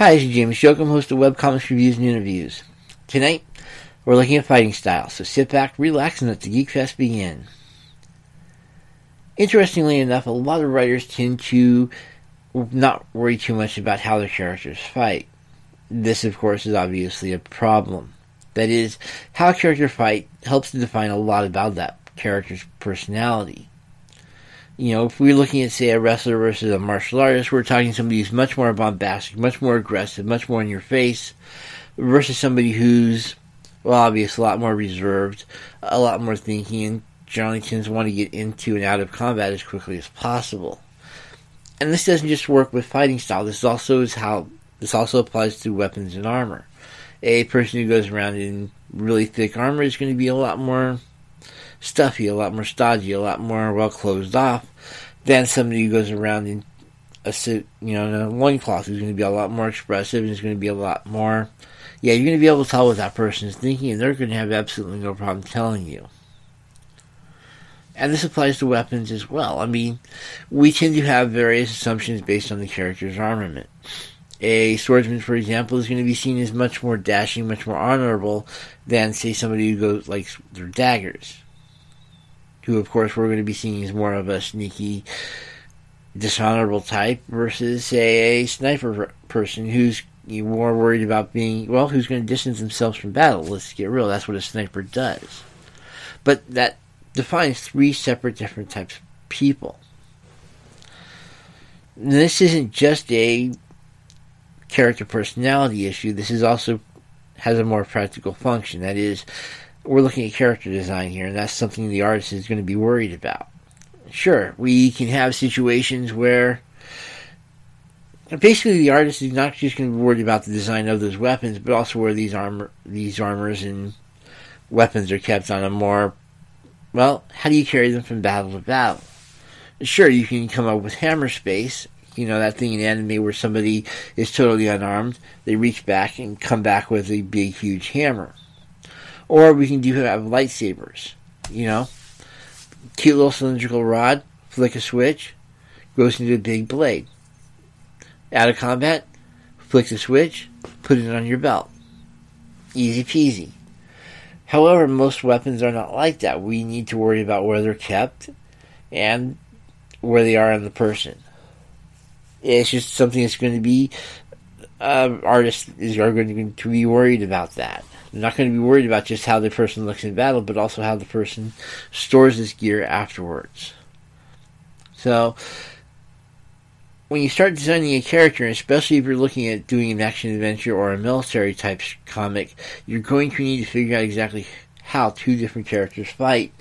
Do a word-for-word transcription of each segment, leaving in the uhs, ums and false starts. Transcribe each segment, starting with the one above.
Hi, this is James Yochum, host of Web Comics Reviews and Interviews. Tonight, we're looking at fighting styles, so sit back, relax, and let the Geek Fest begin. Interestingly enough, a lot of writers tend to not worry too much about how their characters fight. This, of course, is obviously a problem. That is, how a character fights helps to define a lot about that character's personality. You know, if we're looking at, say, a wrestler versus a martial artist, we're talking somebody who's much more bombastic, much more aggressive, much more in your face, versus somebody who's, well, obviously a lot more reserved, a lot more thinking, and generally tends to want to get into and out of combat as quickly as possible. And this doesn't just work with fighting style. This also is how this also applies to weapons and armor. A person who goes around in really thick armor is going to be a lot more stuffy, a lot more stodgy, a lot more well closed off than somebody who goes around in a suit, you know, in a loincloth, who's going to be a lot more expressive and is going to be a lot more. Yeah, you're going to be able to tell what that person is thinking, and they're going to have absolutely no problem telling you. And this applies to weapons as well. I mean, we tend to have various assumptions based on the character's armament. A swordsman, for example, is going to be seen as much more dashing, much more honorable than, say, somebody who goes like their daggers, who, of course, we're going to be seeing as more of a sneaky, dishonorable type versus, say, a sniper person who's more worried about being, well, who's going to distance themselves from battle. Let's get real. That's what a sniper does. But that defines three separate different types of people. And this isn't just a character personality issue. This is also has a more practical function. That is, we're looking at character design here, and that's something the artist is going to be worried about. Sure, we can have situations where basically the artist is not just going to be worried about the design of those weapons, but also where these armor, these armors and weapons are kept on a more, well, how do you carry them from battle to battle? Sure, you can come up with hammer space, you know, that thing in anime where somebody is totally unarmed, they reach back and come back with a big, huge hammer. Or we can do have lightsabers, you know. Cute little cylindrical rod, flick a switch, goes into a big blade. Out of combat, flick the switch, put it on your belt. Easy peasy. However, most weapons are not like that. We need to worry about where they're kept and where they are on the person. It's just something that's going to be, uh, artists are going to be worried about that. They're not going to be worried about just how the person looks in battle, but also how the person stores his gear afterwards. So, when you start designing a character, especially if you're looking at doing an action adventure or a military type comic, you're going to need to figure out exactly how two different characters fight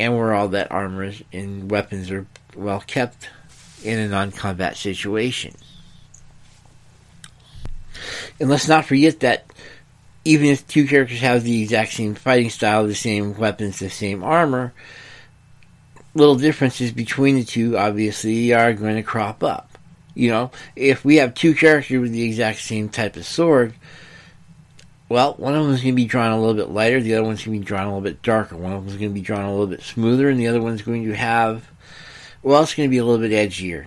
and where all that armor and weapons are well kept in a non-combat situation. And let's not forget that even if two characters have the exact same fighting style, the same weapons, the same armor, little differences between the two obviously are going to crop up. You know, if we have two characters with the exact same type of sword, well, one of them is going to be drawn a little bit lighter, the other one's going to be drawn a little bit darker. One of them is going to be drawn a little bit smoother, and the other one's going to have, well, it's going to be a little bit edgier.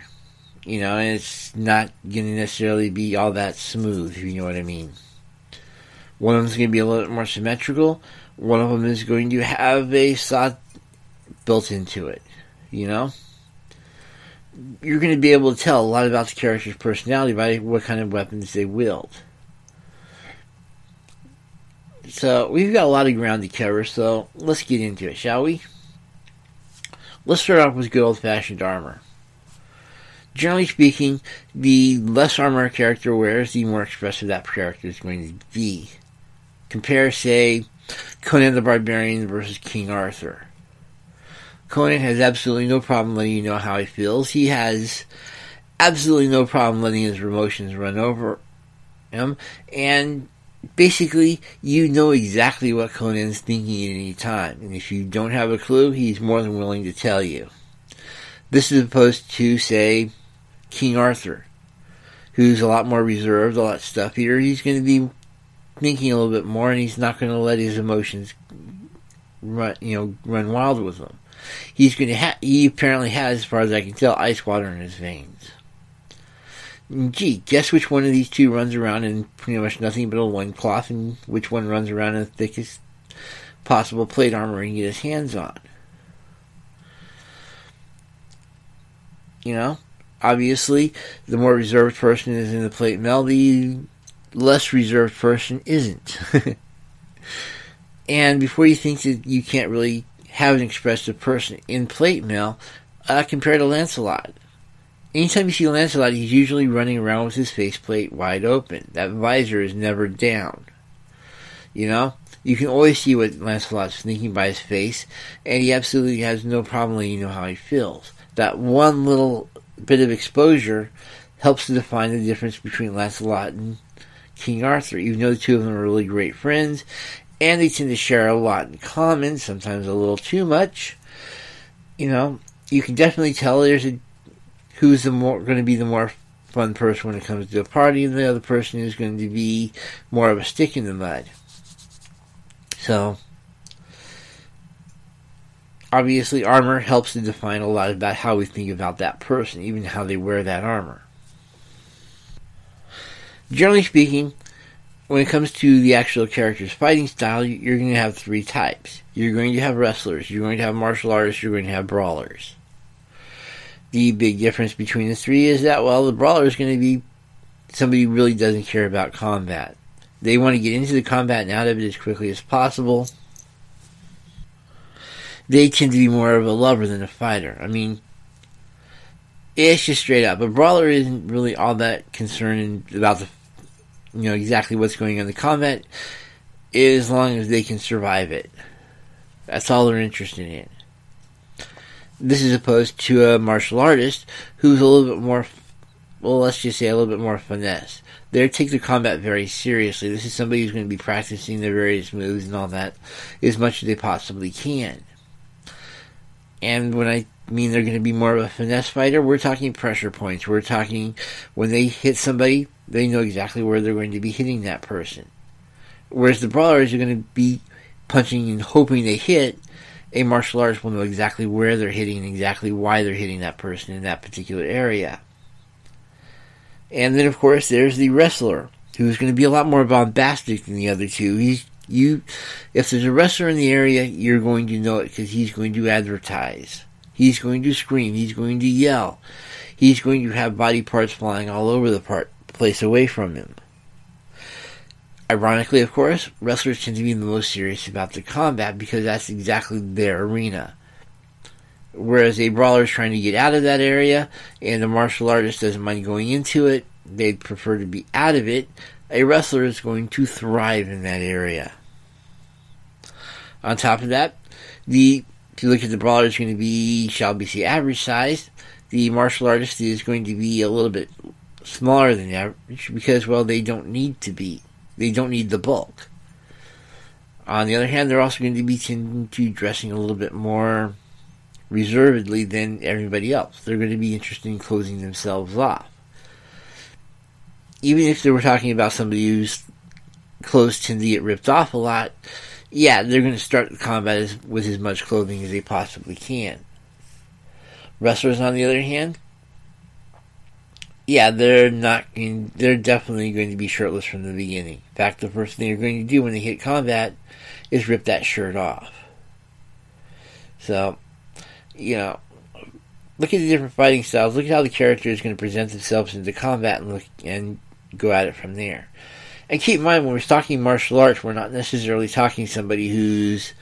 You know, and it's not going to necessarily be all that smooth, if you know what I mean. One of them is going to be a little bit more symmetrical. One of them is going to have a slot built into it, you know? You're going to be able to tell a lot about the character's personality by what kind of weapons they wield. So, we've got a lot of ground to cover, so let's get into it, shall we? Let's start off with good old-fashioned armor. Generally speaking, the less armor a character wears, the more expressive that character is going to be. Compare, say, Conan the Barbarian versus King Arthur. Conan has absolutely no problem letting you know how he feels. He has absolutely no problem letting his emotions run over him. And basically, you know exactly what Conan's thinking at any time. And if you don't have a clue, he's more than willing to tell you. This is opposed to, say, King Arthur, who's a lot more reserved, a lot stuffier. He's going to be thinking a little bit more, and he's not going to let his emotions run, you know, run wild with him. He's going to ha- he apparently has, as far as I can tell, ice water in his veins. gee, guess which one of these two runs around in pretty much nothing but a loincloth, and which one runs around in the thickest possible plate armor he can get his hands on. You know, obviously, the more reserved person is in the plate mail, the less reserved person isn't. And before you think that you can't really have an expressive person in plate mail, uh, compare to Lancelot. Anytime you see Lancelot, he's usually running around with his faceplate wide open. That visor is never down. You know? You can always see what Lancelot's thinking by his face, and he absolutely has no problem letting you know how he feels. That one little bit of exposure helps to define the difference between Lancelot and King Arthur. Even though the two of them are really great friends, and they tend to share a lot in common, sometimes a little too much, you know, you can definitely tell there's a who's the more going to be the more fun person when it comes to a party, and the other person is going to be more of a stick in the mud. So, obviously, armor helps to define a lot about how we think about that person, even how they wear that armor. Generally speaking, when it comes to the actual character's fighting style, you're going to have three types. You're going to have wrestlers, you're going to have martial artists, you're going to have brawlers. The big difference between the three is that, well, the brawler is going to be somebody who really doesn't care about combat. They want to get into the combat and out of it as quickly as possible. They tend to be more of a lover than a fighter. I mean, it's just straight up. A brawler isn't really all that concerned about the, you know, exactly what's going on in the combat, as long as they can survive it. That's all they're interested in. This is opposed to a martial artist who's a little bit more, well, let's just say a little bit more finesse. They take the combat very seriously. This is somebody who's going to be practicing their various moves and all that as much as they possibly can. And when I mean they're going to be more of a finesse fighter, we're talking pressure points. We're talking when they hit somebody, they know exactly where they're going to be hitting that person. Whereas the brawlers are going to be punching and hoping they hit. A martial artist will know exactly where they're hitting and exactly why they're hitting that person in that particular area. And then, of course, there's the wrestler, who's going to be a lot more bombastic than the other two. He's, you, if there's a wrestler in the area, you're going to know it because he's going to advertise. He's going to scream. He's going to yell. He's going to have body parts flying all over the part, place away from him. Ironically, of course, wrestlers tend to be the most serious about the combat because that's exactly their arena. Whereas a brawler is trying to get out of that area, and a martial artist doesn't mind going into it, they'd prefer to be out of it, a wrestler is going to thrive in that area. On top of that, the if you look at the brawler, it's going to be, shall we say, average size. The martial artist is going to be a little bit smaller than average because, well, they don't need to be. They don't need the bulk. On the other hand, they're also going to be tending to dressing a little bit more reservedly than everybody else. They're going to be interested in closing themselves off. Even if they were talking about somebody whose clothes tend to get ripped off a lot, yeah, they're going to start the combat as, with as much clothing as they possibly can. Wrestlers, on the other hand, Yeah, they're not. They're definitely going to be shirtless from the beginning. In fact, the first thing they're going to do when they hit combat is rip that shirt off. So, you know, look at the different fighting styles. Look at how the character is going to present themselves into combat and look and go at it from there. And keep in mind, when we're talking martial arts, we're not necessarily talking somebody who's,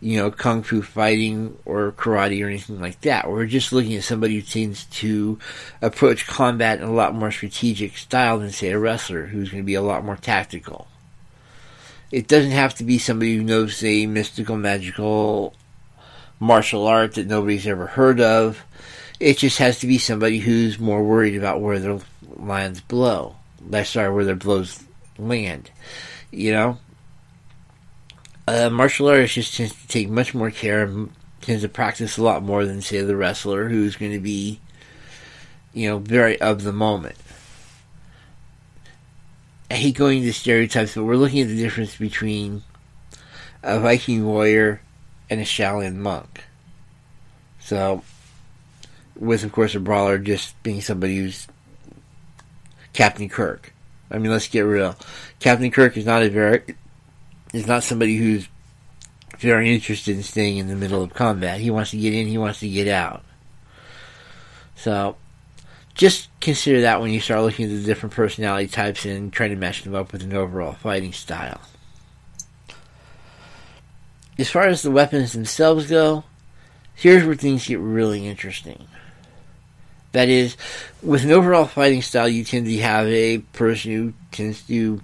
you know, kung fu fighting or karate or anything like that. We're just looking at somebody who tends to approach combat in a lot more strategic style than, say, a wrestler who's going to be a lot more tactical. It doesn't have to be somebody who knows, say, mystical, magical martial art that nobody's ever heard of. It just has to be somebody who's more worried about where their lines blow. Sorry, where their blows land, you know? A uh, martial artist just tends to take much more care and tends to practice a lot more than, say, the wrestler, who's going to be, you know, very of the moment. I hate going into stereotypes, but we're looking at the difference between a Viking warrior and a Shaolin monk. So, with, of course, a brawler just being somebody who's Captain Kirk. I mean, let's get real. Captain Kirk is not a very is not somebody who's very interested in staying in the middle of combat. He wants to get in. He wants to get out. So, just consider that when you start looking at the different personality types and trying to match them up with an overall fighting style. As far as the weapons themselves go, here's where things get really interesting. That is, with an overall fighting style, you tend to have a person who tends to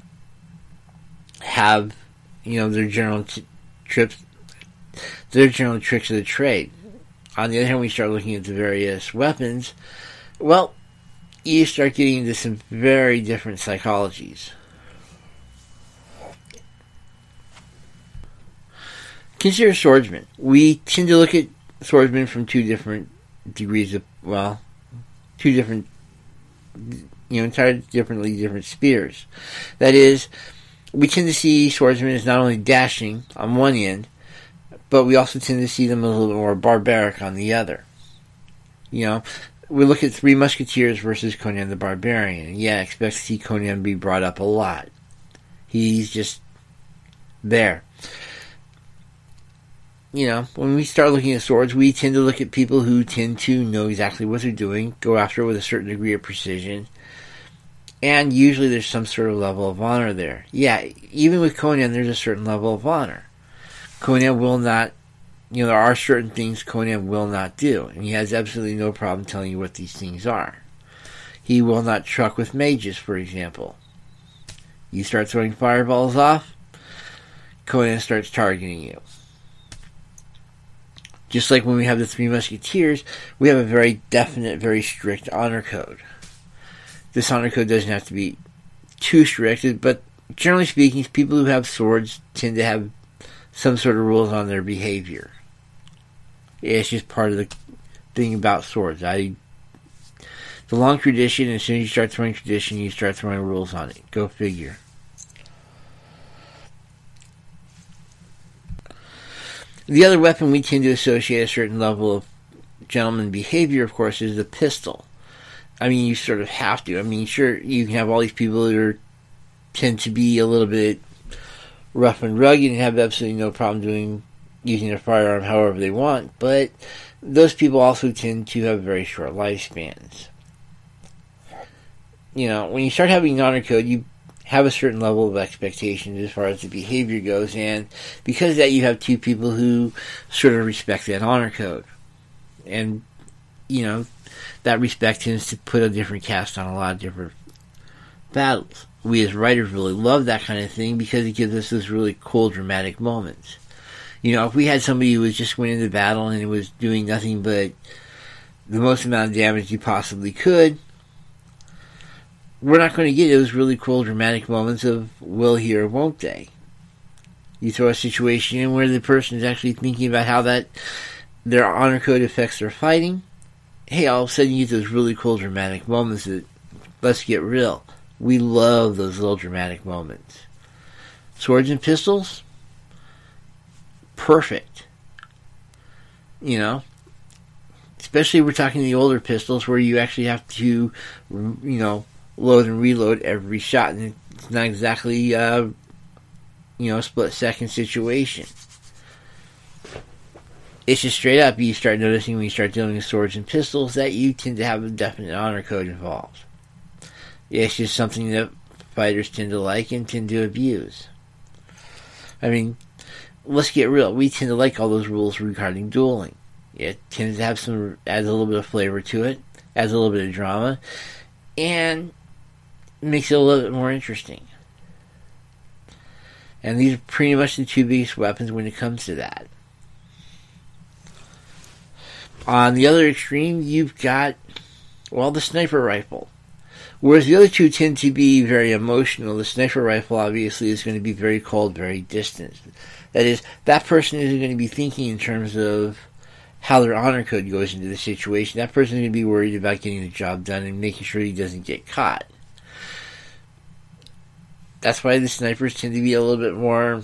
have, you know, their general t- trips, their general tricks of the trade. On the other hand, we start looking at the various weapons. Well, you start getting into some very different psychologies. Consider swordsmen. We tend to look at swordsmen from two different degrees of, well, two different, you know, entirely differently different spheres. That is, we tend to see swordsmen as not only dashing on one end, but we also tend to see them a little more barbaric on the other. You know, we look at Three Musketeers versus Conan the Barbarian. Yeah, I expect to see Conan be brought up a lot. He's just there. You know, when we start looking at swords, we tend to look at people who tend to know exactly what they're doing, go after it with a certain degree of precision, and usually there's some sort of level of honor there. Yeah, even with Conan, there's a certain level of honor. Conan will not, you know, there are certain things Conan will not do, and he has absolutely no problem telling you what these things are. He will not truck with mages, for example. You start throwing fireballs off, Conan starts targeting you. Just like when we have the Three Musketeers, we have a very definite, very strict honor code. This honor code doesn't have to be too strict, but generally speaking, people who have swords tend to have some sort of rules on their behavior. It's just part of the thing about swords. I, the long tradition, as soon as you start throwing tradition, you start throwing rules on it. Go figure. The other weapon we tend to associate a certain level of gentleman behavior, of course, is the pistol. I mean, you sort of have to. I mean, sure, you can have all these people that are, tend to be a little bit rough and rugged and have absolutely no problem doing using their firearm however they want, but those people also tend to have very short lifespans. You know, when you start having an honor code, you have a certain level of expectations as far as the behavior goes, and because of that, you have two people who sort of respect that honor code. And, you know, that respect tends to put a different cast on a lot of different battles. We as writers really love that kind of thing because it gives us those really cool, dramatic moments. You know, if we had somebody who was just winning the battle and was doing nothing but the most amount of damage you possibly could, we're not going to get those really cool, dramatic moments of will he or won't they. You throw a situation in where the person is actually thinking about how that their honor code affects their fighting. Hey, all of a sudden you get those really cool, dramatic moments that, let's get real, we love those little dramatic moments. Swords and pistols? Perfect. You know? Especially we're talking the older pistols where you actually have to, you know, load and reload every shot, and it's not exactly uh, you know, a split second situation. It's just straight up, you start noticing when you start dealing with swords and pistols that you tend to have a definite honor code involved. It's just something that fighters tend to like and tend to abuse. I mean, let's get real, we tend to like all those rules regarding dueling. It tends to have some, adds a little bit of flavor to it, adds a little bit of drama, and makes it a little bit more interesting. And these are pretty much the two biggest weapons when it comes to that. On the other extreme, you've got, well, the sniper rifle. Whereas the other two tend to be very emotional, the sniper rifle obviously is going to be very cold, very distant. That is, that person isn't going to be thinking in terms of how their honor code goes into the situation. That person is going to be worried about getting the job done and making sure he doesn't get caught. That's why the snipers tend to be a little bit more,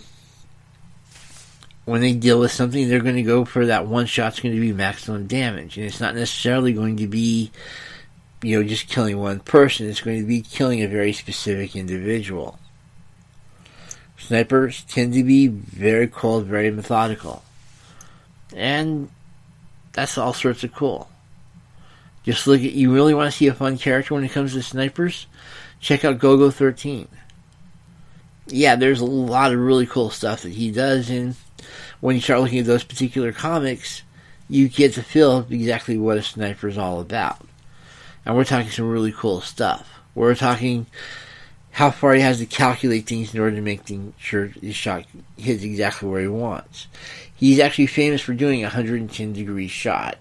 when they deal with something, they're going to go for that one shot's going to be maximum damage. And it's not necessarily going to be, you know, just killing one person. It's going to be killing a very specific individual. Snipers tend to be very cold, very methodical. And that's all sorts of cool. Just look at, you really want to see a fun character when it comes to snipers? Check out Go Go thirteen. Yeah, there's a lot of really cool stuff that he does, and when you start looking at those particular comics, you get to feel exactly what a sniper is all about. And we're talking some really cool stuff. We're talking how far he has to calculate things in order to make sure his shot hits exactly where he wants. He's actually famous for doing a one hundred ten degree shot.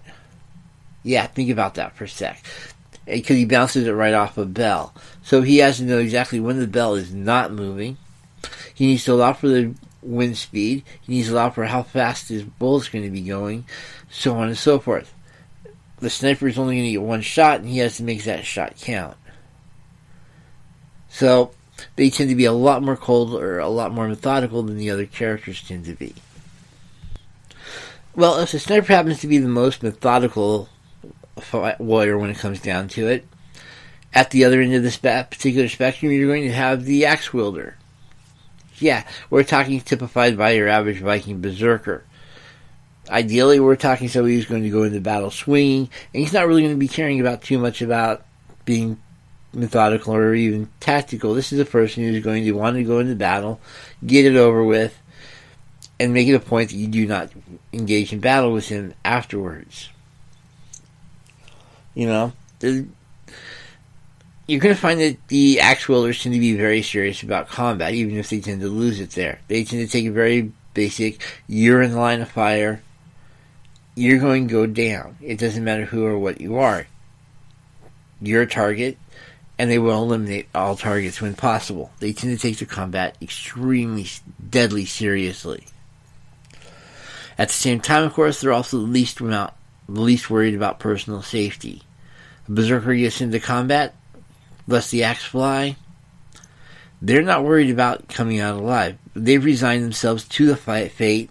Yeah, think about that for a sec. Because he bounces it right off a bell. So he has to know exactly when the bell is not moving. He needs to allow for the wind speed. He needs to allow for how fast his bullet's going to be going. So on and so forth. The sniper is only going to get one shot, and he has to make that shot count. So they tend to be a lot more cold or a lot more methodical than the other characters tend to be. Well, if the sniper happens to be the most methodical warrior when it comes down to it, at the other end of this particular spectrum, you're going to have the axe wielder. Yeah, we're talking typified by your average Viking berserker. Ideally, we're talking somebody who's going to go into battle swinging, and he's not really going to be caring about too much about being methodical or even tactical. This is a person who's going to want to go into battle, get it over with, and make it a point that you do not engage in battle with him afterwards. You know, you're going to find that the axe wielders tend to be very serious about combat, even if they tend to lose it there. They tend to take a very basic, you're in the line of fire, you're going to go down. It doesn't matter who or what you are. You're a target, and they will eliminate all targets when possible. They tend to take their combat extremely deadly seriously. At the same time, of course, they're also the least, amount, the least worried about personal safety. A berserker gets into combat, lets the axe fly. They're not worried about coming out alive. They've resigned themselves to the fight fate,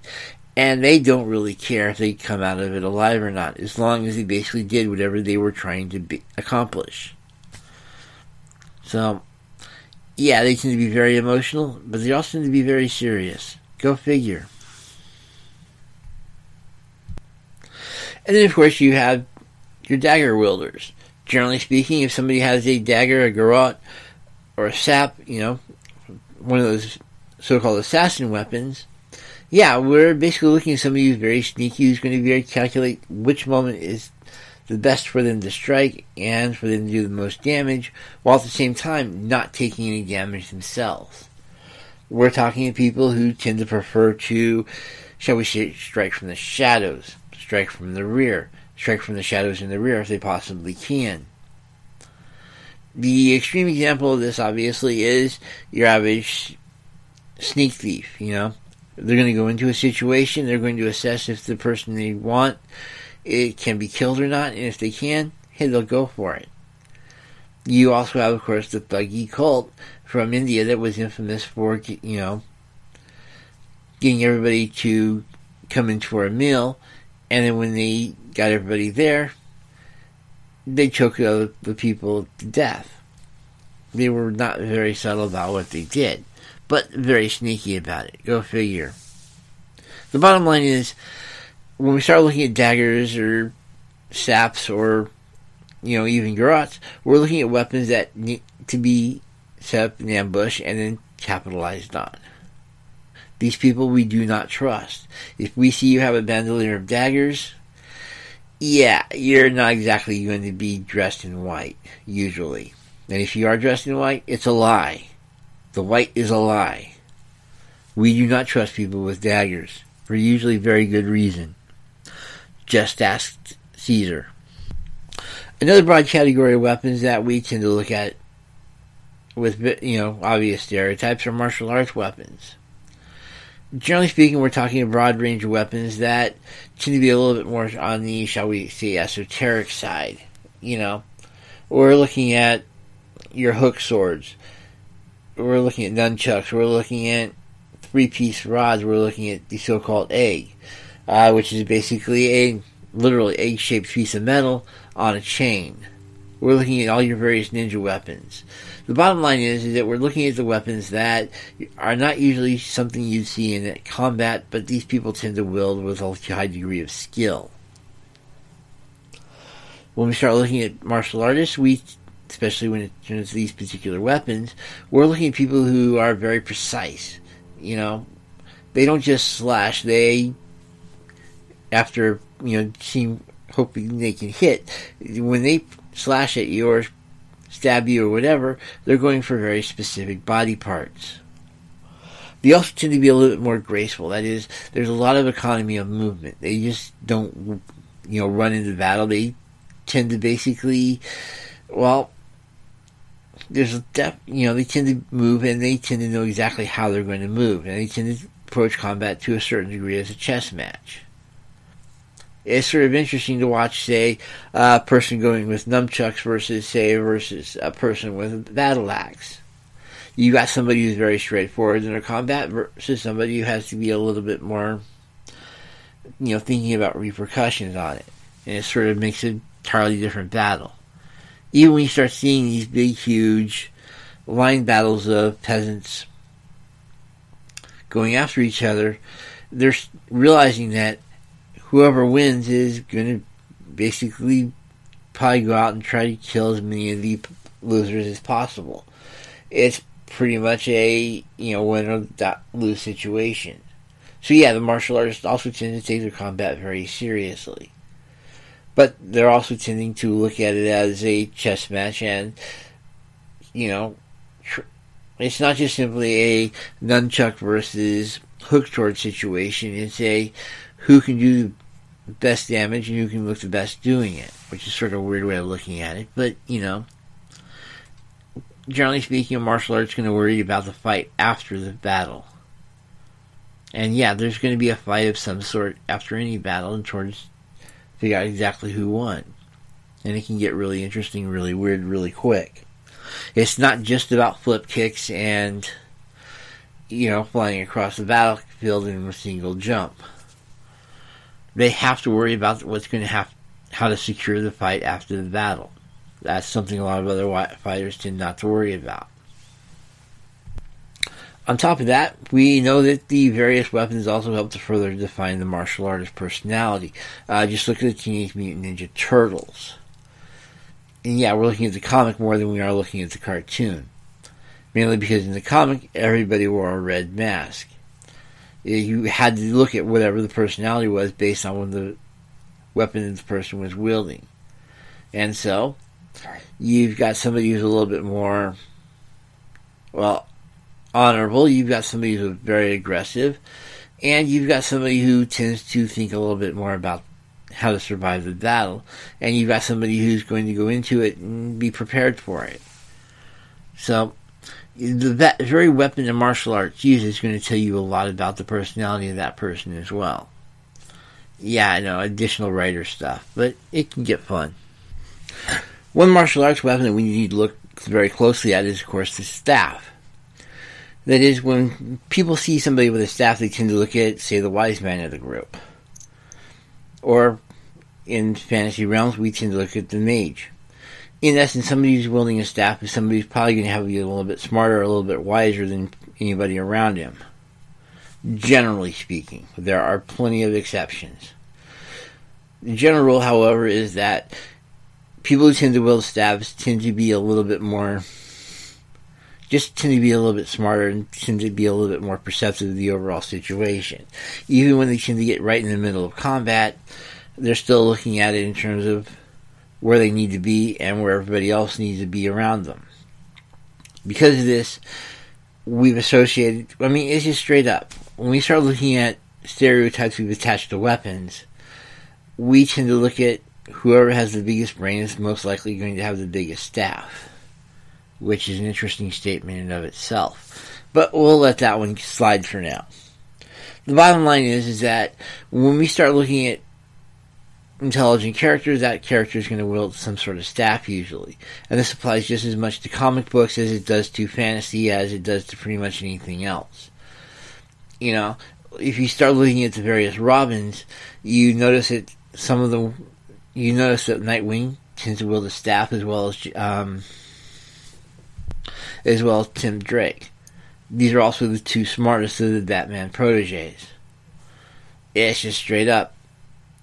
and they don't really care if they come out of it alive or not, as long as they basically did whatever they were trying to be, accomplish. So, yeah, they tend to be very emotional, but they also tend to be very serious. Go figure. And then, of course, you have your dagger wielders. Generally speaking, if somebody has a dagger, a garrote, or a sap, you know, one of those so-called assassin weapons, yeah, we're basically looking at somebody who's very sneaky, who's going to be able to calculate which moment is the best for them to strike and for them to do the most damage, while at the same time not taking any damage themselves. We're talking to people who tend to prefer to, shall we say, strike from the shadows, strike from the rear, strike from the shadows in the rear if they possibly can. The extreme example of this, obviously, is your average sneak thief, you know. They're going to go into a situation, they're going to assess if the person they want it can be killed or not, and if they can, hey, they'll go for it. You also have, of course, the thuggy cult from India that was infamous for, you know, getting everybody to come in for a meal, and then when they got everybody there, they choked the people to death. They were not very subtle about what they did, but very sneaky about it. Go figure. The bottom line is, when we start looking at daggers or saps or, you know, even garrots, we're looking at weapons that need to be set up in ambush and then capitalized on. These people we do not trust. If we see you have a bandolier of daggers, yeah, you're not exactly going to be dressed in white, usually. And if you are dressed in white, it's a lie. The white is a lie. We do not trust people with daggers, for usually very good reason. Just ask Caesar. Another broad category of weapons that we tend to look at with, you know, obvious stereotypes are martial arts weapons. Generally speaking, we're talking a broad range of weapons that tend to be a little bit more on the, shall we say, esoteric side. You know, we're looking at your hook swords. We're looking at nunchucks. We're looking at three-piece rods. We're looking at the so-called egg, uh, which is basically a literally egg-shaped piece of metal on a chain We're looking at all your various ninja weapons. The bottom line is, is that we're looking at the weapons that are not usually something you'd see in combat, but these people tend to wield with a high degree of skill. When we start looking at martial artists, we, especially when it turns to these particular weapons, we're looking at people who are very precise. You know, they don't just slash, they, after, you know, seem, hoping they can hit, when they slash at you or stab you or whatever, they're going for very specific body parts. They also tend to be a little bit more graceful. That is, there's a lot of economy of movement. They just don't, you know, run into battle. They tend to basically, well, there's a depth, you know, they tend to move and they tend to know exactly how they're going to move. And they tend to approach combat to a certain degree as a chess match. It's sort of interesting to watch, say, a person going with nunchucks versus, say, versus a person with a battle axe. You got somebody who's very straightforward in their combat versus somebody who has to be a little bit more, you know, thinking about repercussions on it. And it sort of makes an entirely different battle. Even when you start seeing these big, huge line battles of peasants going after each other, they're realizing that whoever wins is going to basically probably go out and try to kill as many of the losers as possible. It's pretty much a, you know, win or lose situation. So yeah, the martial artists also tend to take their combat very seriously. But they're also tending to look at it as a chess match and, you know, tr- it's not just simply a nunchuck versus hook sword situation. It's a who can do the best damage and who can look the best doing it, which is sort of a weird way of looking at it. But, you know, generally speaking, a martial art's going to worry about the fight after the battle. And yeah, there's going to be a fight of some sort after any battle and towards figure out exactly who won. And it can get really interesting, really weird, really quick. It's not just about flip kicks and, you know, flying across the battlefield in a single jump. They have to worry about what's going to have, how to secure the fight after the battle. That's something a lot of other fighters tend not to worry about. On top of that, we know that the various weapons also help to further define the martial artist's personality. Uh, just look at the Teenage Mutant Ninja Turtles. And yeah, we're looking at the comic more than we are looking at the cartoon. Mainly because in the comic, everybody wore a red mask. You had to look at whatever the personality was based on what the weapon the person was wielding. And so, you've got somebody who's a little bit more, well, honorable. You've got somebody who's very aggressive. And you've got somebody who tends to think a little bit more about how to survive the battle. And you've got somebody who's going to go into it and be prepared for it. So, The, that very weapon the martial arts uses is going to tell you a lot about the personality of that person as well. Yeah, I know, additional writer stuff, but it can get fun. One martial arts weapon that we need to look very closely at is, of course, the staff. That is, when people see somebody with a staff, they tend to look at, say, the wise man of the group. Or, in fantasy realms, we tend to look at the mage. In essence, somebody who's wielding a staff is somebody who's probably going to have to be a little bit smarter, a little bit wiser than anybody around him. Generally speaking, there are plenty of exceptions. The general rule, however, is that people who tend to wield staffs tend to be a little bit more, just tend to be a little bit smarter and tend to be a little bit more perceptive of the overall situation. Even when they tend to get right in the middle of combat, they're still looking at it in terms of where they need to be, and where everybody else needs to be around them. Because of this, we've associated, I mean, it's just straight up. When we start looking at stereotypes we've attached to weapons, we tend to look at whoever has the biggest brain is most likely going to have the biggest staff, which is an interesting statement in and of itself. But we'll let that one slide for now. The bottom line is, is that when we start looking at intelligent characters, that character is going to wield some sort of staff usually. And this applies just as much to comic books as it does to fantasy, as it does to pretty much anything else. You know, if you start looking at the various Robins, you notice that some of the, you notice that Nightwing Tinsel the staff, as well as um, as well as Tim Drake. These are also the two smartest of the Batman proteges. It's just straight up.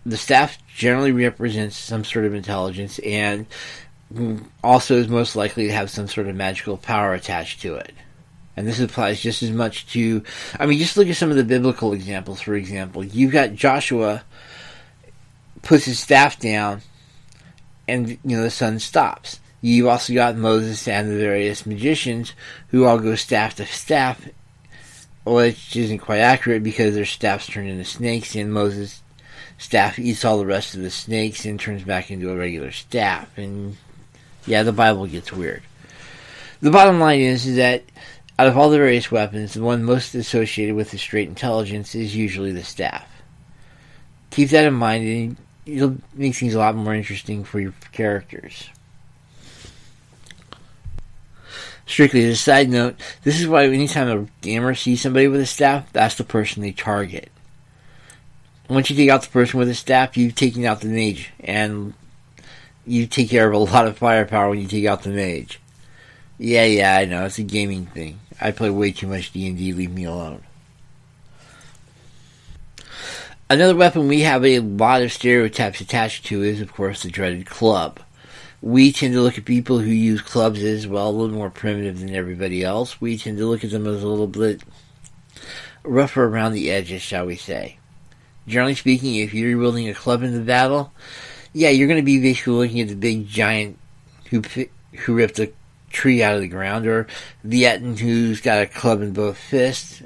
The staff generally represents some sort of intelligence and also is most likely to have some sort of magical power attached to it. And this applies just as much to... I mean, just look at some of the biblical examples, for example. You've got Joshua puts his staff down and, you know, the sun stops. You've also got Moses and the various magicians who all go staff to staff, which isn't quite accurate because their staffs turn into snakes and Moses' staff eats all the rest of the snakes and turns back into a regular staff. And, yeah, the Bible gets weird. The bottom line is, is that out of all the various weapons, the one most associated with the straight intelligence is usually the staff. Keep that in mind, and it'll make things a lot more interesting for your characters. Strictly as a side note, this is why anytime a gamer sees somebody with a staff, that's the person they target. Once you take out the person with a staff, you've taken out the mage, and you take care of a lot of firepower when you take out the mage. Yeah, yeah, I know. It's a gaming thing. I play way too much D and D. Leave me alone. Another weapon we have a lot of stereotypes attached to is, of course, the dreaded club. We tend to look at people who use clubs as, well, a little more primitive than everybody else. We tend to look at them as a little bit rougher around the edges, shall we say. Generally speaking, if you're wielding a club in the battle, yeah, you're going to be basically looking at the big giant who, who ripped the tree out of the ground, or the Etin who's got a club in both fists,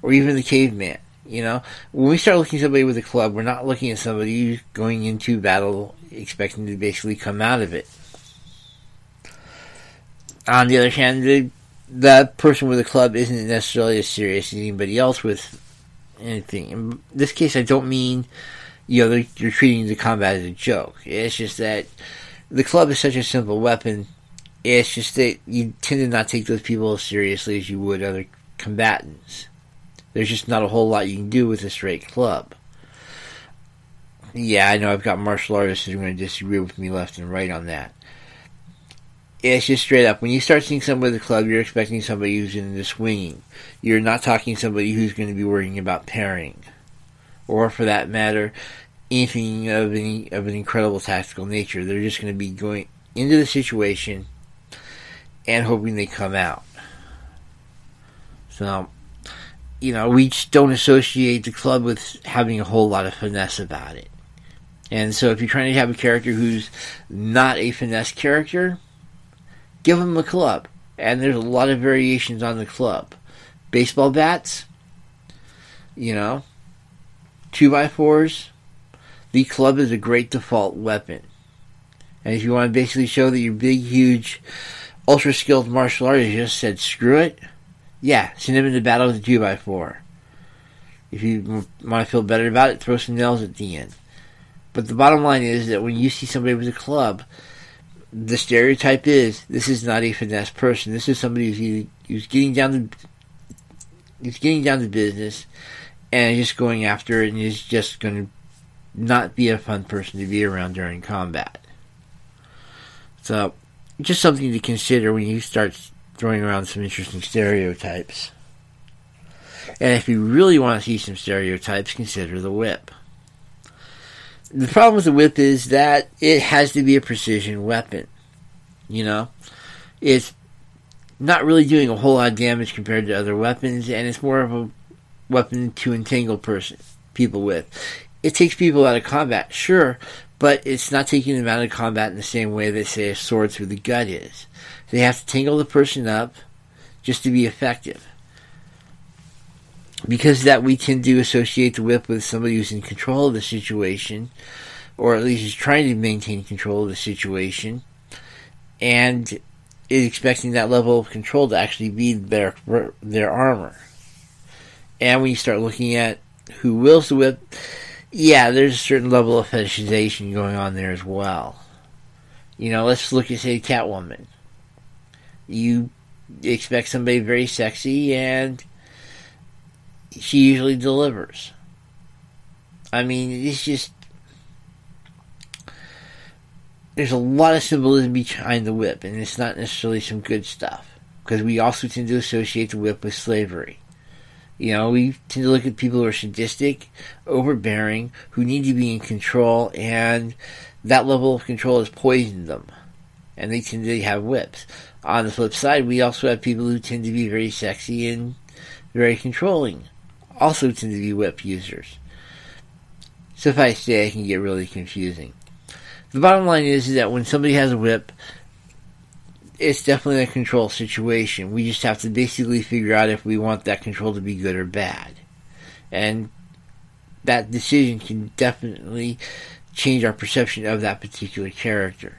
or even the caveman. You know, when we start looking at somebody with a club, we're not looking at somebody who's going into battle expecting to basically come out of it. On the other hand, the, the person with a club isn't necessarily as serious as anybody else with anything. In this case, I don't mean, you know, you're treating the combat as a joke. It's just that the club is such a simple weapon. It's just that you tend to not take those people as seriously as you would other combatants. There's just not a whole lot you can do with a straight club. Yeah, I know I've got martial artists who are going to disagree with me left and right on that. It's just straight up. When you start seeing somebody with a club, you're expecting somebody who's into swinging. You're not talking somebody who's going to be worrying about parrying. Or, for that matter, anything of, any, of an incredible tactical nature. They're just going to be going into the situation and hoping they come out. So, you know, we just don't associate the club with having a whole lot of finesse about it. And so if you're trying to have a character who's not a finesse character, give them a club. And there's a lot of variations on the club. Baseball bats, you know, two by fours. The club is a great default weapon. And if you want to basically show that you're big, huge, ultra-skilled martial artist just said, screw it. Yeah, send him into battle with a two by four. If you want to feel better about it, throw some nails at the end. But the bottom line is that when you see somebody with a club, the stereotype is, this is not a finesse person. This is somebody who's, either, who's getting down to who's getting down to business and just going after it and is just going to not be a fun person to be around during combat. So, just something to consider when you start throwing around some interesting stereotypes. And if you really want to see some stereotypes, consider the whip. The problem with the whip is that it has to be a precision weapon. You know? It's not really doing a whole lot of damage compared to other weapons, and it's more of a weapon to entangle person, people with. It takes people out of combat, sure, but it's not taking them out of combat in the same way that, say, a sword through the gut is. They have to tangle the person up just to be effective. Because of that, we tend to associate the whip with somebody who's in control of the situation, or at least is trying to maintain control of the situation, and is expecting that level of control to actually be their, their armor. And when you start looking at who wields the whip, yeah, there's a certain level of fetishization going on there as well. You know, let's look at, say, Catwoman. You expect somebody very sexy, and she usually delivers. I mean, it's just... there's a lot of symbolism behind the whip, and it's not necessarily some good stuff. Because we also tend to associate the whip with slavery. You know, we tend to look at people who are sadistic, overbearing, who need to be in control, and that level of control has poisoned them. And they tend to have whips. On the flip side, we also have people who tend to be very sexy and very controlling. Also tend to be whip users. Suffice to say, it can get really confusing. The bottom line is, is that when somebody has a whip, it's definitely a control situation. We just have to basically figure out if we want that control to be good or bad. And that decision can definitely change our perception of that particular character.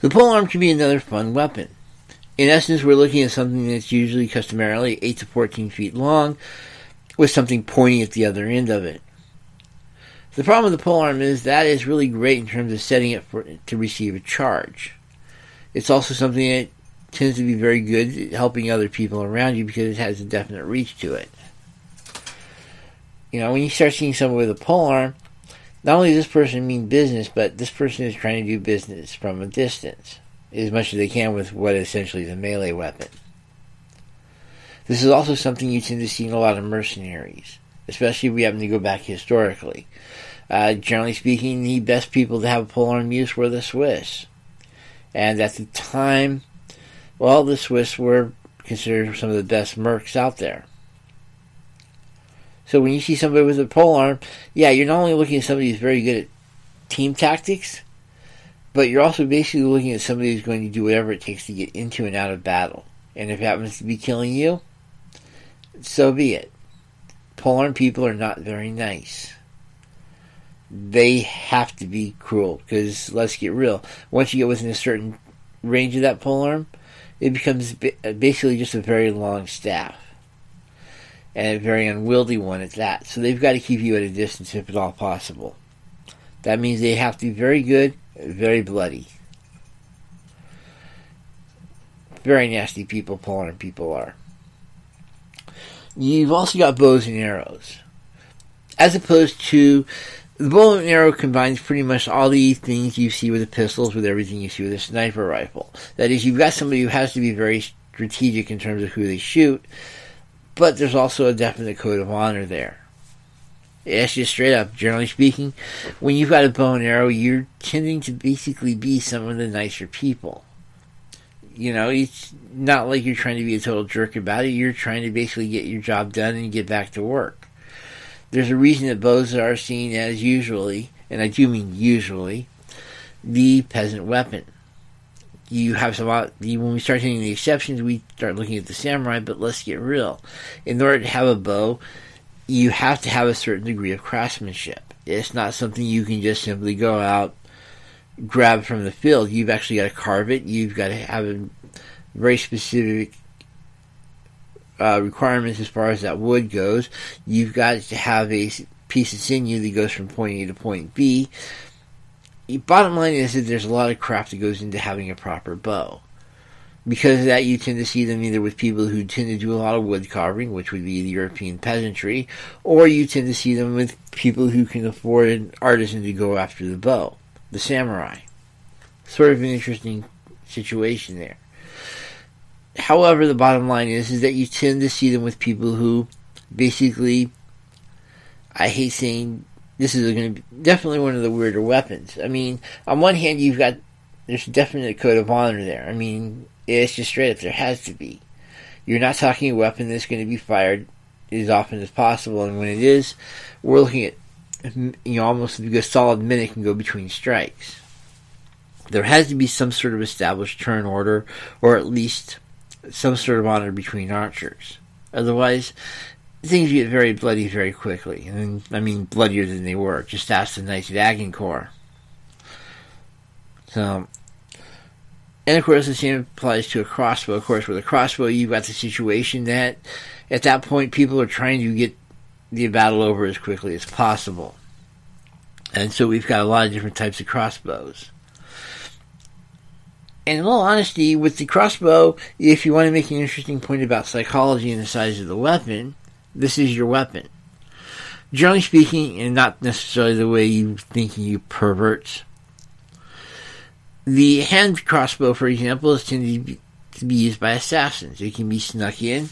The polearm can be another fun weapon. In essence, we're looking at something that's usually customarily eight to fourteen feet long, with something pointy at the other end of it. The problem with the polearm is that is really great in terms of setting it for, to receive a charge. It's also something that tends to be very good at helping other people around you because it has a definite reach to it. You know, when you start seeing someone with a polearm, not only does this person mean business, but this person is trying to do business from a distance as much as they can with what essentially is a melee weapon. This is also something you tend to see in a lot of mercenaries, especially if we happen to go back historically. Uh, generally speaking, the best people to have a polearm use were the Swiss. And at the time, well, the Swiss were considered some of the best mercs out there. So when you see somebody with a polearm, yeah, you're not only looking at somebody who's very good at team tactics, but you're also basically looking at somebody who's going to do whatever it takes to get into and out of battle. And if it happens to be killing you, so be it. Polearm people are not very nice. They have to be cruel, because let's get real. Once you get within a certain range of that polearm, it becomes basically just a very long staff. And a very unwieldy one at that. So they've got to keep you at a distance if at all possible. That means they have to be very good, very bloody. Very nasty people, polearm people are. You've also got bows and arrows. As opposed to, the bow and arrow combines pretty much all the things you see with the pistols with everything you see with a sniper rifle. That is, you've got somebody who has to be very strategic in terms of who they shoot, but there's also a definite code of honor there. It's just straight up, generally speaking, when you've got a bow and arrow, you're tending to basically be some of the nicer people. You know, it's not like you're trying to be a total jerk about it. You're trying to basically get your job done and get back to work. There's a reason that bows are seen as usually, and I do mean usually, the peasant weapon. You have some, when we start hitting the exceptions, we start looking at the samurai, but let's get real. In order to have a bow, you have to have a certain degree of craftsmanship. It's not something you can just simply go out, grab from the field. You've actually got to carve it. You've got to have a very specific uh, requirements as far as that wood goes. You've got to have a piece of sinew that goes from point A to point B. The bottom line is that there's a lot of craft that goes into having a proper bow. Because of that, you tend to see them either with people who tend to do a lot of wood carving, which would be the European peasantry, or you tend to see them with people who can afford an artisan to go after the bow. The samurai. Sort of an interesting situation there. However, the bottom line is, is that you tend to see them with people who basically, I hate saying, this is going to be definitely one of the weirder weapons. I mean, on one hand, you've got, there's definitely a code of honor there. I mean, it's just straight up, there has to be. You're not talking a weapon that's going to be fired as often as possible, and when it is, we're looking at, you know, almost a solid minute can go between strikes. There has to be some sort of established turn order, or at least some sort of honor between archers. Otherwise, things get very bloody very quickly. And I mean, bloodier than they were. Just ask the Knights of Agincourt. So, and of course, the same applies to a crossbow. Of course, with a crossbow, you've got the situation that at that point, people are trying to get the battle over as quickly as possible. And so we've got a lot of different types of crossbows. And in all honesty, with the crossbow, if you want to make an interesting point about psychology and the size of the weapon, this is your weapon. generally speaking, and not necessarily the way you think, you perverts. The hand crossbow, for example, is tended to be, to be used by assassins. It can be snuck in,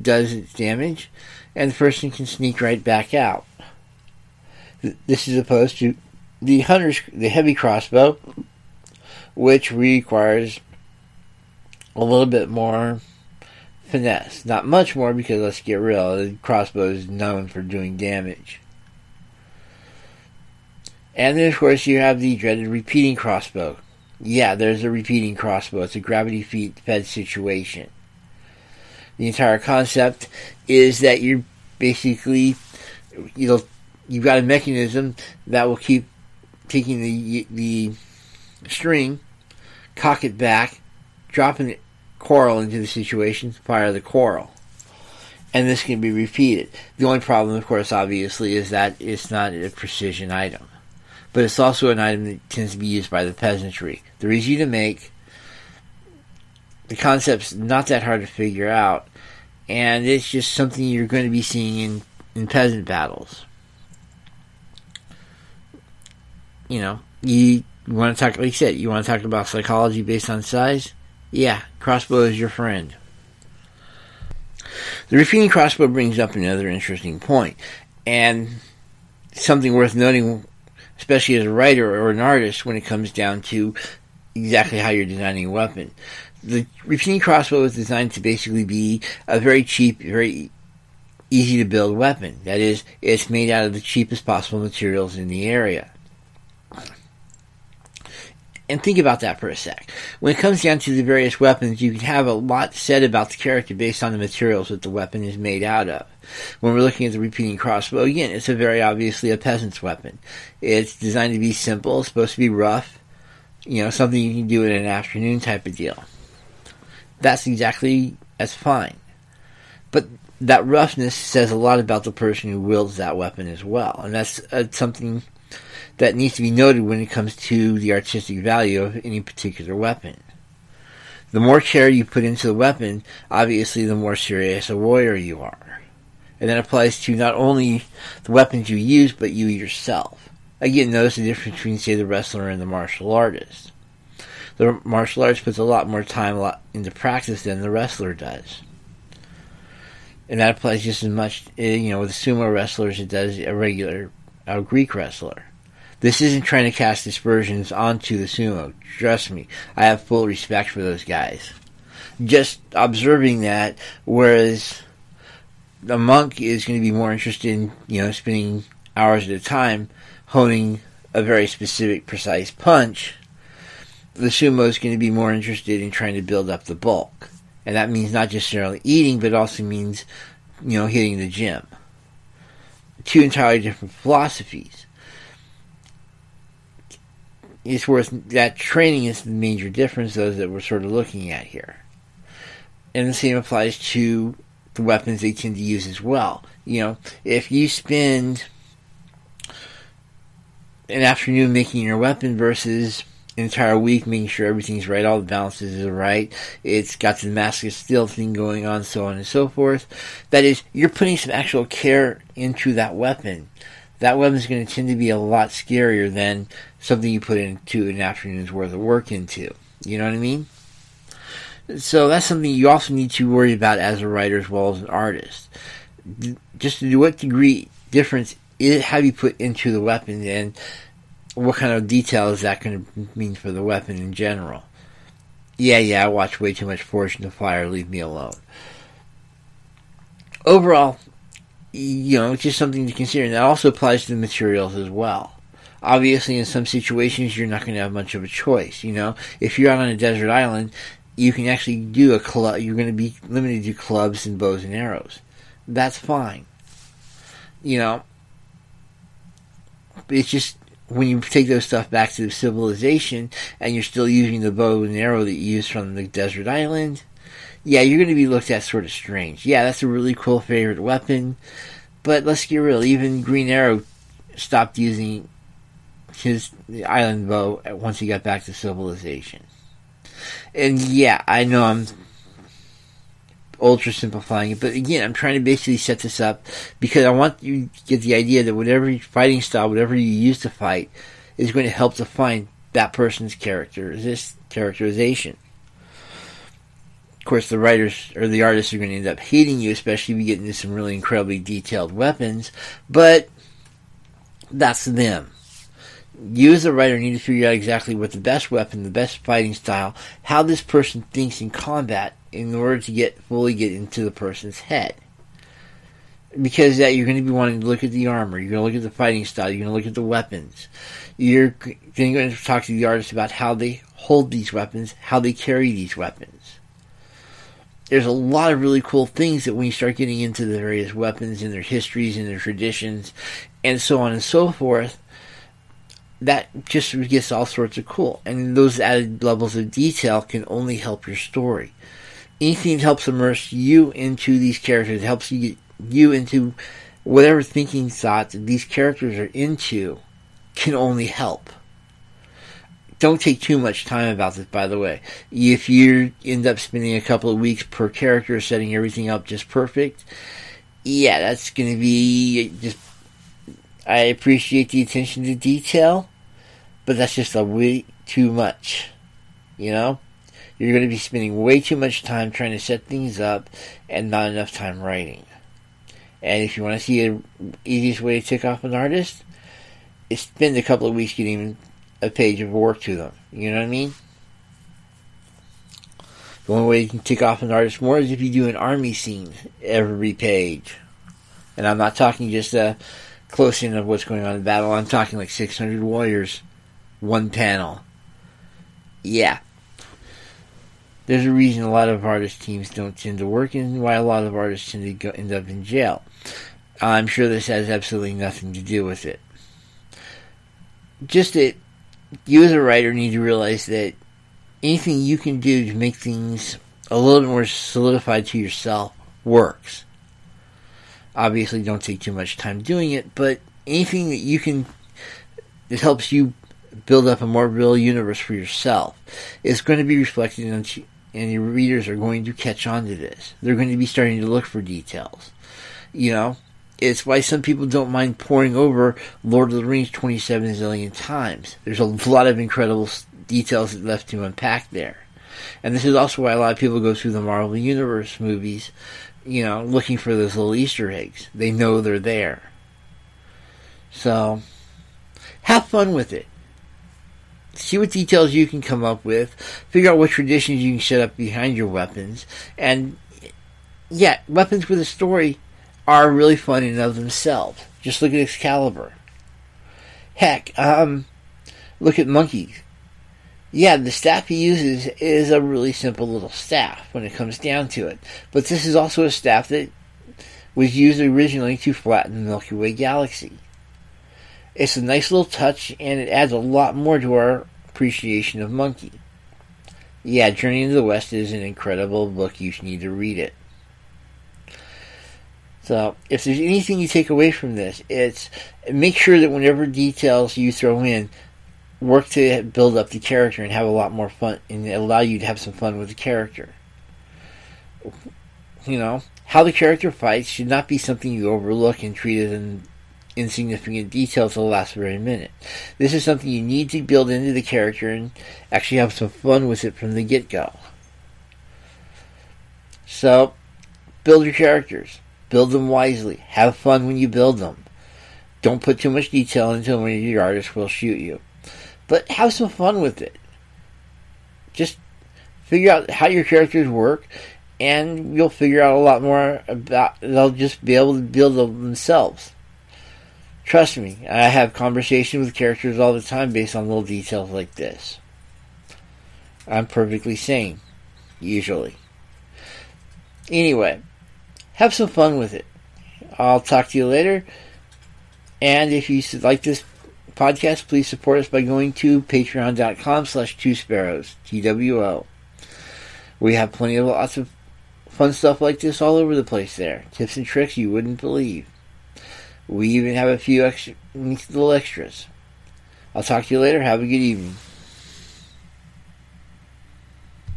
does its damage, and the person can sneak right back out. This is opposed to the hunter's, the heavy crossbow, which requires a little bit more finesse. Not much more, because let's get real, the crossbow is known for doing damage. And then, of course, you have the dreaded repeating crossbow. Yeah, there's a repeating crossbow. It's a gravity feed-fed situation. The entire concept is that you're basically, you'll, you've got a mechanism that will keep taking the the string, cock it back, dropping the coral into the situation, fire the coral. And this can be repeated. The only problem, of course, obviously, is that it's not a precision item. But it's also an item that tends to be used by the peasantry. They're easy to make. The concept's not that hard to figure out. And it's just something you're going to be seeing in, in peasant battles. You know, you want to talk, like I said, you want to talk about psychology based on size? Yeah, crossbow is your friend. The repeating crossbow brings up another interesting point, and something worth noting, especially as a writer or an artist, when it comes down to exactly how you're designing a weapon. The repeating crossbow is designed to basically be a very cheap, very easy to build weapon. That is, it's made out of the cheapest possible materials in the area. And think about that for a sec. When it comes down to the various weapons, you can have a lot said about the character based on the materials that the weapon is made out of. When we're looking at the repeating crossbow, again, it's a very obviously a peasant's weapon. It's designed to be simple, it's supposed to be rough, you know, something you can do in an afternoon type of deal. That's exactly, that's fine. But that roughness says a lot about the person who wields that weapon as well. And that's uh, something that needs to be noted when it comes to the artistic value of any particular weapon. The more care you put into the weapon, obviously the more serious a warrior you are. And that applies to not only the weapons you use, but you yourself. Again, notice the difference between, say, the wrestler and the martial artist. The martial artist puts a lot more time a lot into practice than the wrestler does. And that applies just as much, you know, with sumo wrestlers as it does a regular a Greek wrestler. This isn't trying to cast aspersions onto the sumo. Trust me, I have full respect for those guys. Just observing that, whereas the monk is going to be more interested in, you know, spending hours at a time honing a very specific, precise punch, the sumo is going to be more interested in trying to build up the bulk. And that means not just necessarily eating, but also means, you know, hitting the gym. Two entirely different philosophies. It's worth, that training is the major difference, though, that we're sort of looking at here. And the same applies to the weapons they tend to use as well. You know, if you spend an afternoon making your weapon versus an entire week making sure everything's right, all the balances are right, it's got the Damascus steel thing going on, so on and so forth, that is, you're putting some actual care into that weapon. That weapon's going to tend to be a lot scarier than something you put into an afternoon's worth of work into. You know what I mean? So that's something you also need to worry about as a writer as well as an artist. Just to what degree difference is, have you put into the weapon, and what kind of detail is that going to mean for the weapon in general? Yeah, yeah, I watch way too much Forged in the Fire, leave me alone. Overall, you know, it's just something to consider, and that also applies to the materials as well. Obviously, in some situations, you're not going to have much of a choice. You know, if you're out on a desert island, you can actually do a club. You're going to be limited to clubs and bows and arrows. That's fine. You know, it's just when you take those stuff back to the civilization, and you're still using the bow and arrow that you used from the desert island, yeah, you're going to be looked at sort of strange. Yeah, that's a really cool favorite weapon, but let's get real. Even Green Arrow stopped using his island bow once he got back to civilization. And yeah, I know I'm ultra simplifying it, but again, I'm trying to basically set this up because I want you to get the idea that whatever fighting style, whatever you use to fight, is going to help define that person's character, this characterization. Of course, the writers or the artists are going to end up hating you, especially if you get into some really incredibly detailed weapons, but that's them. You as a writer need to figure out exactly what the best weapon, the best fighting style, how this person thinks in combat in order to get fully get into the person's head. Because that you're going to be wanting to look at the armor, you're going to look at the fighting style, you're going to look at the weapons. You're then going to talk to the artist about how they hold these weapons, how they carry these weapons. There's a lot of really cool things that when you start getting into the various weapons and their histories and their traditions and so on and so forth, that just gets all sorts of cool. And those added levels of detail can only help your story. Anything that helps immerse you into these characters, helps you get you into whatever thinking thoughts these characters are into, can only help. Don't take too much time about this, by the way. If you end up spending a couple of weeks per character setting everything up just perfect, yeah, that's going to be just... I appreciate the attention to detail, but that's just a way too much, you know? You're going to be spending way too much time trying to set things up and not enough time writing. And if you want to see the easiest way to tick off an artist, is spend a couple of weeks getting a page of work to them. You know what I mean? The only way you can tick off an artist more is if you do an army scene every page. And I'm not talking just a close in of what's going on in battle. I'm talking like six hundred warriors, one panel. Yeah. There's a reason a lot of artist teams don't tend to work and why a lot of artists tend to go, end up in jail. I'm sure this has absolutely nothing to do with it. Just that you as a writer need to realize that anything you can do to make things a little bit more solidified to yourself works. Obviously, don't take too much time doing it, but anything that you can that helps you build up a more real universe for yourself is going to be reflected in, and your readers are going to catch on to this. They're going to be starting to look for details. You know, it's why some people don't mind poring over Lord of the Rings twenty-seven zillion times. There's a lot of incredible details left to unpack there. And this is also why a lot of people go through the Marvel Universe movies, you know, looking for those little Easter eggs. They know they're there. So, have fun with it. See what details you can come up with. Figure out what traditions you can set up behind your weapons. And, yeah, weapons with a story are really fun in and of themselves. Just look at Excalibur. Heck, um, look at Monkey. Yeah, the staff he uses is a really simple little staff when it comes down to it. But this is also a staff that was used originally to flatten the Milky Way galaxy. It's a nice little touch, and it adds a lot more to our appreciation of Monkey. Yeah, Journey to the West is an incredible book. You need to read it. So, if there's anything you take away from this, it's make sure that whenever details you throw in, work to build up the character and have a lot more fun and allow you to have some fun with the character. You know, how the character fights should not be something you overlook and treat as an insignificant detail to the last very minute. This is something you need to build into the character and actually have some fun with it from the get-go. So, build your characters. Build them wisely. Have fun when you build them. Don't put too much detail into them or your artist will shoot you. But have some fun with it. Just figure out how your characters work, and you'll figure out a lot more about. They'll just be able to build them themselves. Trust me, I have conversations with characters all the time based on little details like this. I'm perfectly sane, usually. Anyway, have some fun with it. I'll talk to you later. And if you like this podcast, please support us by going to patreon.com slash two sparrows, T W O. We have plenty of lots of fun stuff like this all over the place there. Tips and tricks you wouldn't believe. We even have a few extra, little extras. I'll talk to you later. Have a good evening.